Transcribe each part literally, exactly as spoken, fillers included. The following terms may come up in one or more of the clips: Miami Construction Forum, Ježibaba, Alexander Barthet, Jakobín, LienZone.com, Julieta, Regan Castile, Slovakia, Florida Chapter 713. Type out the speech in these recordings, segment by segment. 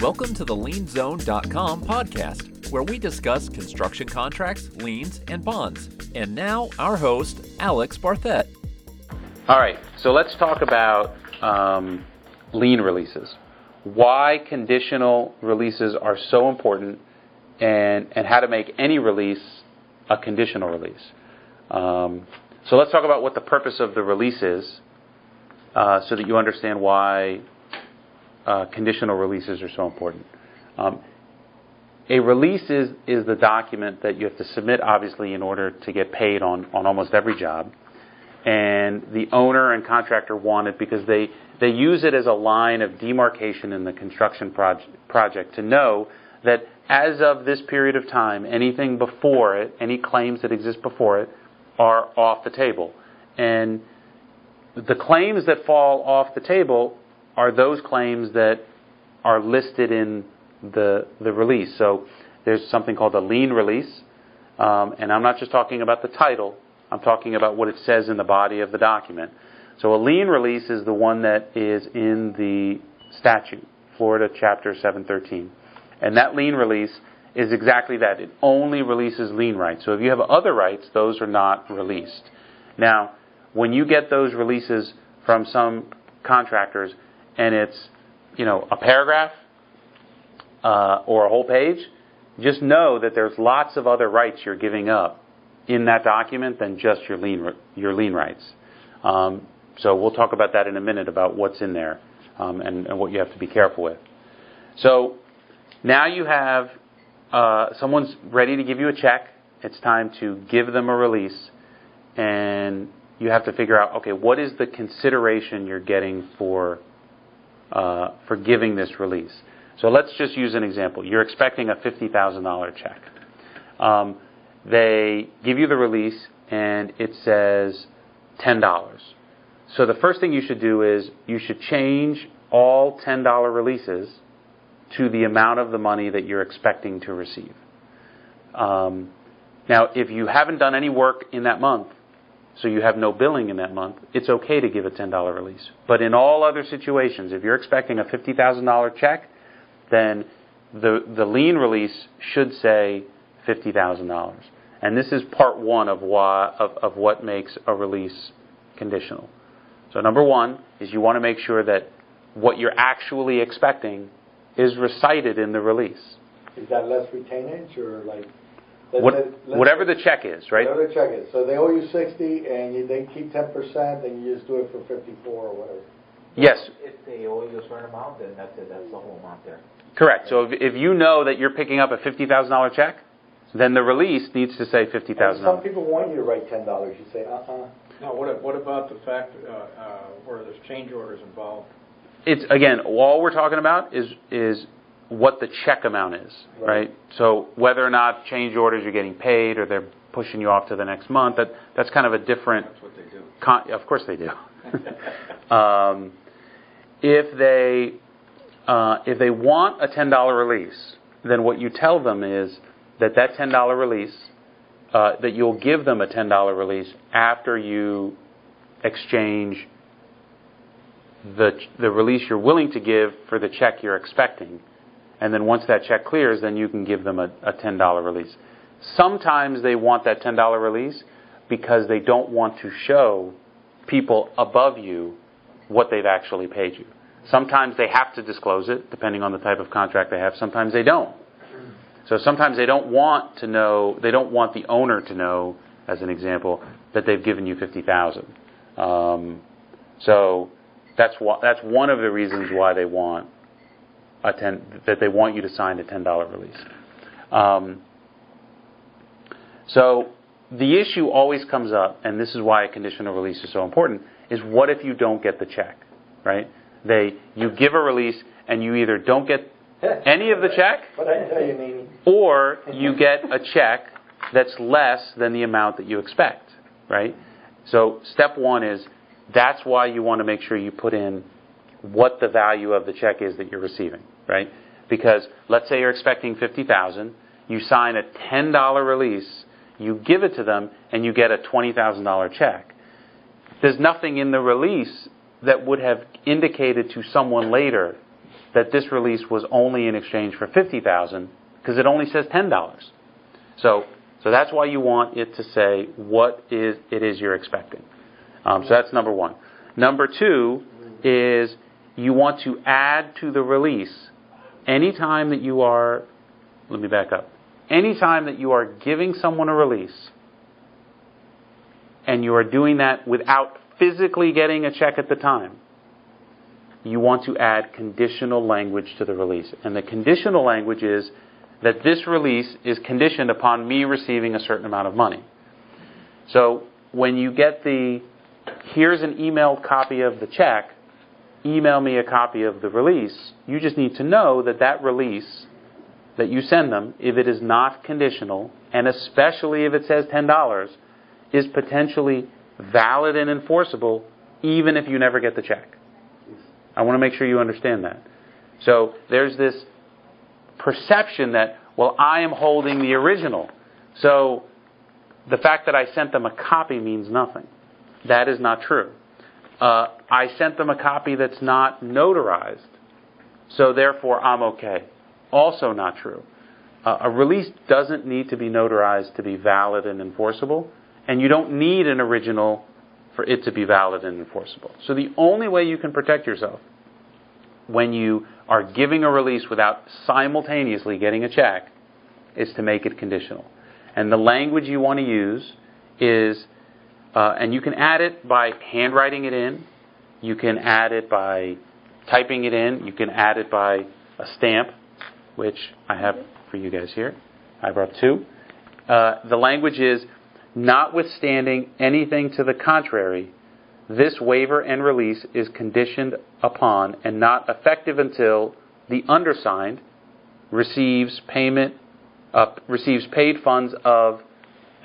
Welcome to the Lien Zone dot com podcast, where we discuss construction contracts, liens, and bonds. And now, our host, Alex Barthet. All right, so let's talk about um, lien releases, why conditional releases are so important, and, and how to make any release a conditional release. Um, so let's talk about what the purpose of the release is uh, so that you understand why uh, conditional releases are so important. Um, a release is, is the document that you have to submit, obviously, in order to get paid on, on almost every job. And the owner and contractor want it because they, they use it as a line of demarcation in the construction proje- project to know that as of this period of time, anything before it, any claims that exist before it, are off the table. And the claims that fall off the table are those claims that are listed in the the release. So there's something called a lien release, um, and I'm not just talking about the title. I'm talking about what it says in the body of the document. So a lien release is the one that is in the statute, Florida Chapter seven thirteen. And that lien release is exactly that. It only releases lien rights. So if you have other rights, those are not released. Now, when you get those releases from some contractors and it's, you know, a paragraph uh, or a whole page, just know that there's lots of other rights you're giving up in that document than just your lien your lien rights. Um, so we'll talk about that in a minute, about what's in there um, and, and what you have to be careful with. So now you have uh, someone's ready to give you a check. It's time to give them a release, and you have to figure out, okay, what is the consideration you're getting for uh, for giving this release? So let's just use an example. You're expecting a fifty thousand dollars check. Um, They give you the release, and it says ten dollars. So the first thing you should do is you should change all ten dollars releases to the amount of the money that you're expecting to receive. Um, now, if you haven't done any work in that month, so you have no billing in that month, it's okay to give a ten dollars release. But in all other situations, if you're expecting a fifty thousand dollars check, then the, the lien release should say fifty thousand dollars. And this is part one of why of, of what makes a release conditional. So number one is you want to make sure that what you're actually expecting is recited in the release. Is that less retainage or like... Let's what, let's whatever the check is, right? Whatever the check is. So they owe you sixty and you, they keep ten percent and you just do it for fifty-four or whatever. Yes. If they owe you a certain amount, then that's it. That's the whole amount there. Correct. So if, if you know that you're picking up a fifty thousand dollars check, then the release needs to say fifty thousand. Some people want you to write ten dollars. You say, uh uh-uh. uh. Now, what what about the fact uh, uh, where there's change orders involved? It's again, all we're talking about is is what the check amount is, right? right? So whether or not change orders are getting paid or they're pushing you off to the next month, that that's kind of a different. That's what they do. Con- of course they do. um, if they uh, if they want a ten dollar release, then what you tell them is that that ten dollars release, uh, that you'll give them a ten dollars release after you exchange the the release you're willing to give for the check you're expecting. And then once that check clears, then you can give them a, a ten dollars release. Sometimes they want that ten dollars release because they don't want to show people above you what they've actually paid you. Sometimes they have to disclose it, depending on the type of contract they have. Sometimes they don't. So sometimes they don't want to know, they don't want the owner to know, as an example, that they've given you fifty thousand dollars. Um, so that's why, that's one of the reasons why they want a ten, that they want you to sign a ten dollars release. Um, so the issue always comes up, and this is why a conditional release is so important, is what if you don't get the check, right? They, you give a release and you either don't get any of the check, or you get a check that's less than the amount that you expect, right? So step one is that's why you want to make sure you put in what the value of the check is that you're receiving, right? Because let's say you're expecting fifty thousand dollars, you sign a ten dollars release, you give it to them, and you get a twenty thousand dollars check. There's nothing in the release that would have indicated to someone later that this release was only in exchange for fifty thousand dollars because it only says ten dollars. So so that's why you want it to say what is it is you're expecting. Um, so that's number one. Number two is you want to add to the release any time that you are, let me back up, any time that you are giving someone a release and you are doing that without physically getting a check at the time, you want to add conditional language to the release. And the conditional language is that this release is conditioned upon me receiving a certain amount of money. So when you get the, here's an emailed copy of the check, email me a copy of the release, you just need to know that that release that you send them, if it is not conditional, and especially if it says ten dollars, is potentially valid and enforceable even if you never get the check. I want to make sure you understand that. So there's this perception that, well, I am holding the original, so the fact that I sent them a copy means nothing. That is not true. Uh, I sent them a copy that's not notarized, so therefore I'm okay. Also not true. Uh, a release doesn't need to be notarized to be valid and enforceable, and you don't need an original for it to be valid and enforceable. So the only way you can protect yourself when you are giving a release without simultaneously getting a check is to make it conditional. And the language you want to use is, uh, and you can add it by handwriting it in, you can add it by typing it in, you can add it by a stamp, which I have for you guys here. I brought two. Uh, the language is, notwithstanding anything to the contrary, this waiver and release is conditioned upon and not effective until the undersigned receives payment, uh, receives paid funds of,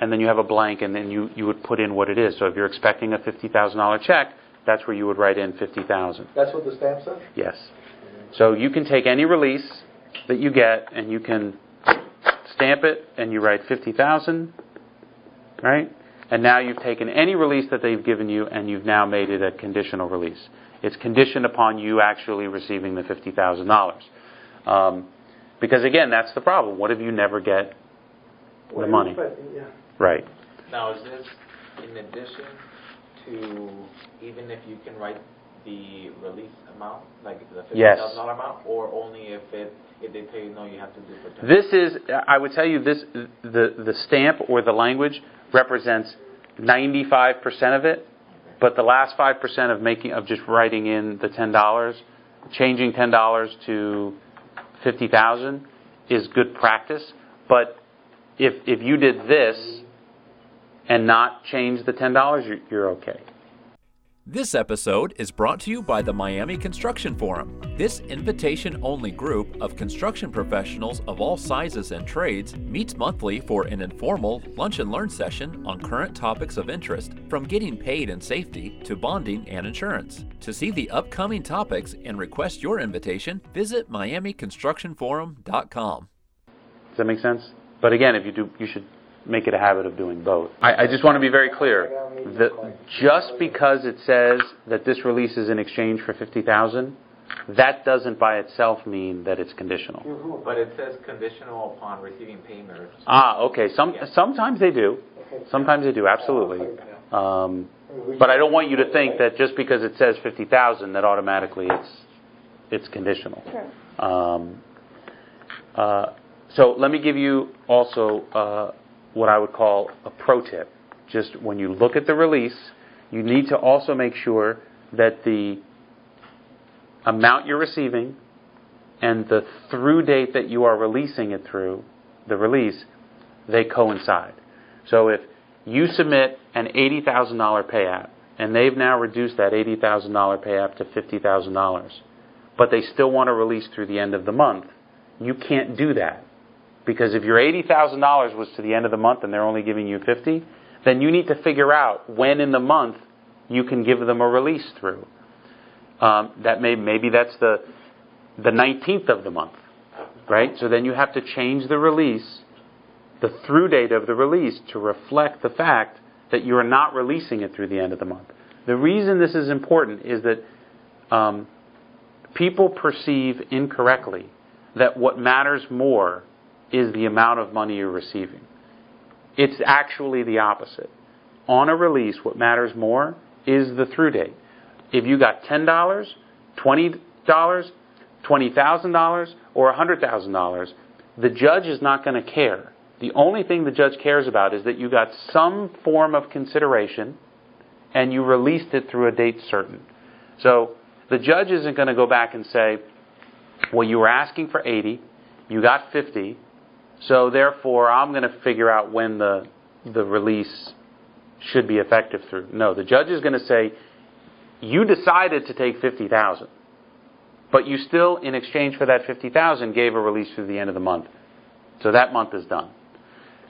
and then you have a blank, and then you, you would put in what it is. So if you're expecting a fifty thousand dollars check, that's where you would write in fifty thousand dollars. That's what the stamp says? Yes. So you can take any release that you get, and you can stamp it, and you write fifty thousand dollars, right? And now you've taken any release that they've given you, and you've now made it a conditional release. It's conditioned upon you actually receiving the fifty thousand dollars. Um, because, again, that's the problem. What if you never get the money? Yeah. Right. Now, is this in addition to even if you can write the release amount, like the fifty thousand dollars yes. amount, or only if it if they tell you no, you have to do for ten dollars? This is, I would tell you, this the, the stamp or the language represents ninety-five percent of it, but the last five percent of making of just writing in the ten dollars, changing ten dollars to fifty thousand dollars is good practice. But if if you did this and not change the ten dollars, you're, you're okay. This episode is brought to you by the Miami Construction Forum. This invitation-only group of construction professionals of all sizes and trades meets monthly for an informal lunch and learn session on current topics of interest, from getting paid and safety to bonding and insurance. To see the upcoming topics and request your invitation, visit Miami Construction Forum dot com. Does that make sense? But again, if you do, you should make it a habit of doing both. I, I just want to be very clear. The, just because it says that this release is in exchange for fifty thousand dollars, that doesn't by itself mean that it's conditional. But it says conditional upon receiving payment. Ah, okay. Some yeah. Sometimes they do. Sometimes they do, absolutely. Um, but I don't want you to think that just because it says fifty thousand dollars that automatically it's it's conditional. Sure. Um, uh, so let me give you also Uh, what I would call a pro tip. Just when you look at the release, you need to also make sure that the amount you're receiving and the through date that you are releasing it through, the release, they coincide. So if you submit an eighty thousand dollars pay app, and they've now reduced that eighty thousand dollars pay app to fifty thousand dollars, but they still want to release through the end of the month, you can't do that. Because if your eighty thousand dollars was to the end of the month and they're only giving you fifty thousand dollars, then you need to figure out when in the month you can give them a release through. Um, that may maybe that's the the nineteenth of the month, right? So then you have to change the release, the through date of the release, to reflect the fact that you are not releasing it through the end of the month. The reason this is important is that um, people perceive incorrectly that what matters more is the amount of money you're receiving. It's actually the opposite. On a release, what matters more is the through date. If you got ten dollars, twenty dollars, twenty thousand dollars, or one hundred thousand dollars, the judge is not going to care. The only thing the judge cares about is that you got some form of consideration and you released it through a date certain. So the judge isn't going to go back and say, well, you were asking for eighty, you got fifty, so therefore I'm going to figure out when the the release should be effective through. No, the judge is going to say, you decided to take fifty thousand dollars, but you still, in exchange for that fifty thousand dollars, gave a release through the end of the month. So that month is done.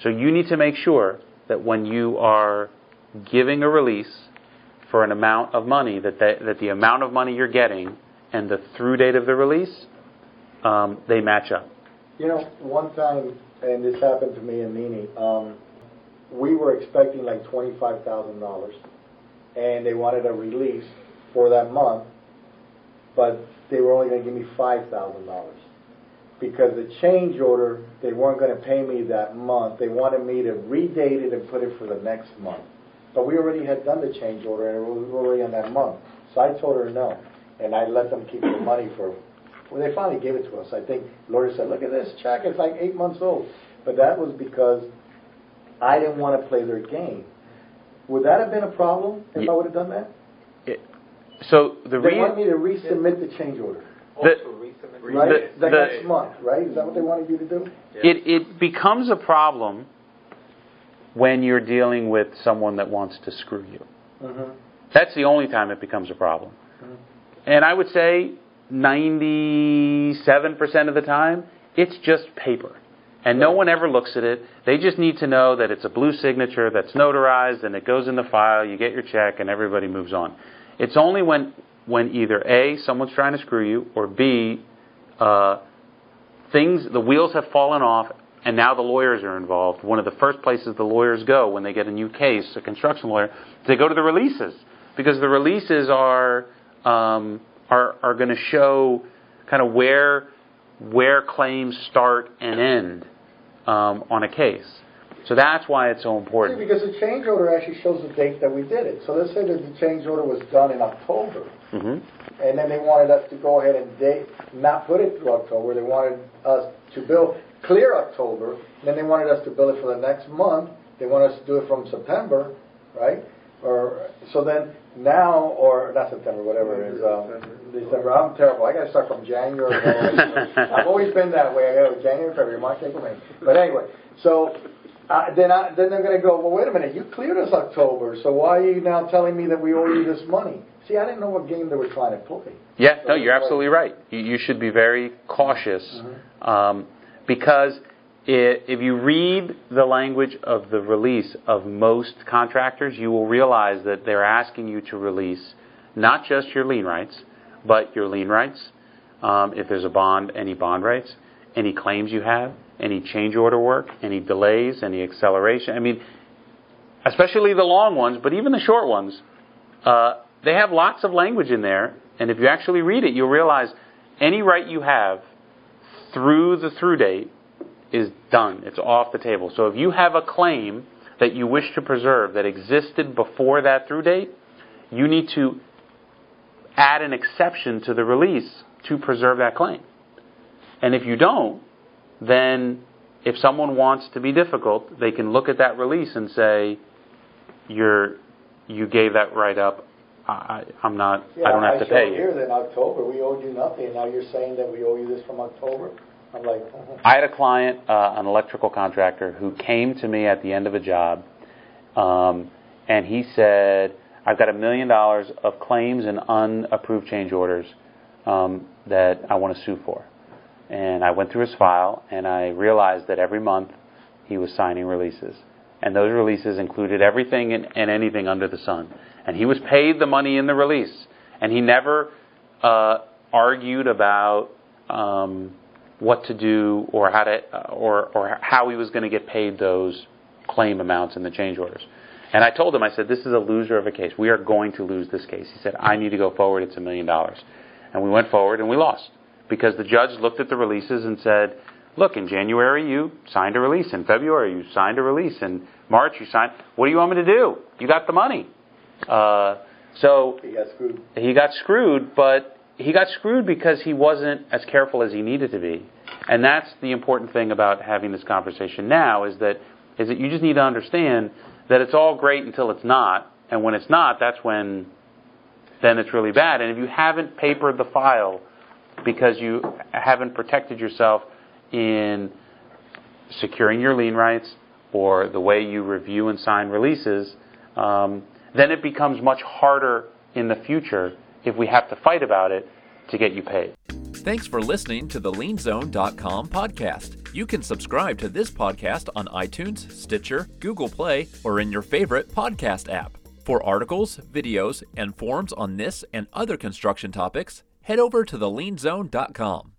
So you need to make sure that when you are giving a release for an amount of money, that the, that the amount of money you're getting and the through date of the release, um, they match up. You know, one time, and this happened to me and Nini, um, we were expecting like twenty-five thousand dollars, and they wanted a release for that month, but they were only going to give me five thousand dollars because the change order, they weren't going to pay me that month. They wanted me to redate it and put it for the next month. But we already had done the change order, and it was already in that month. So I told her no, and I let them keep the money for well, they finally gave it to us. I think Lori said, look at this check, it's like eight months old. But that was because I didn't want to play their game. Would that have been a problem if yeah. I would have done that? It, so the they re- want me to resubmit yeah. the change order. The, also resubmit right? the, the, the next the, month, right? Is that what they wanted you to do? Yeah. It, it becomes a problem when you're dealing with someone that wants to screw you. Mm-hmm. That's the only time it becomes a problem. Mm-hmm. And I would say ninety-seven percent of the time, it's just paper. And no one ever looks at it. They just need to know that it's a blue signature that's notarized and it goes in the file, you get your check, and everybody moves on. It's only when when either A, someone's trying to screw you, or B, uh, things, the wheels have fallen off and now the lawyers are involved. One of the first places the lawyers go when they get a new case, a construction lawyer, they go to the releases. Because the releases are um, are, are going to show kind of where where claims start and end. Um, on a case. So that's why it's so important. See, because the change order actually shows the date that we did it. So let's say that the change order was done in October, mm-hmm. and then they wanted us to go ahead and date, not put it through October. They wanted us to bill clear October, then they wanted us to bill it for the next month. They wanted us to do it from September, right? Or so then now, or not September, whatever it is, um, December. I'm terrible. I got to start from January. I've always been that way. I got to go January, February, March, April, May. But anyway, so uh, then I, then they're going to go, well, wait a minute, you cleared us October, so why are you now telling me that we owe you this money? See, I didn't know what game they were trying to play. Yeah, so no, you're absolutely right. You, you should be very cautious mm-hmm. um, because it, if you read the language of the release of most contractors, you will realize that they're asking you to release not just your lien rights, but your lien rights, um, if there's a bond, any bond rights, any claims you have, any change order work, any delays, any acceleration. I mean, especially the long ones, but even the short ones, uh, they have lots of language in there. And if you actually read it, you'll realize any right you have through the through date is done. It's off the table. So if you have a claim that you wish to preserve that existed before that through date, you need to add an exception to the release to preserve that claim. And if you don't, then if someone wants to be difficult, they can look at that release and say, "You're, you gave that right up. I, I'm not. Yeah, I don't have I to pay you." Here, then October, we owed you nothing. Now you're saying that we owe you this from October. I'm like, uh-huh. I had a client, uh, an electrical contractor, who came to me at the end of a job, um, and he said, I've got a million dollars of claims and unapproved change orders um, that I want to sue for. And I went through his file, and I realized that every month he was signing releases. And those releases included everything and, and anything under the sun. And he was paid the money in the release. And he never uh, argued about um, what to do or how to uh, or, or how he was going to get paid those claim amounts in the change orders. And I told him, I said, this is a loser of a case. We are going to lose this case. He said, I need to go forward. It's a million dollars. And we went forward and we lost because the judge looked at the releases and said, look, in January you signed a release. In February you signed a release. In March you signed. What do you want me to do? You got the money. Uh, so he got screwed. He got screwed, but he got screwed because he wasn't as careful as he needed to be. And that's the important thing about having this conversation now is that is that you just need to understand that it's all great until it's not. And when it's not, that's when then it's really bad. And if you haven't papered the file because you haven't protected yourself in securing your lien rights or the way you review and sign releases, um, then it becomes much harder in the future if we have to fight about it to get you paid. Thanks for listening to the Lien Zone dot com podcast. You can subscribe to this podcast on iTunes, Stitcher, Google Play, or in your favorite podcast app. For articles, videos, and forums on this and other construction topics, head over to the Lien Zone dot com.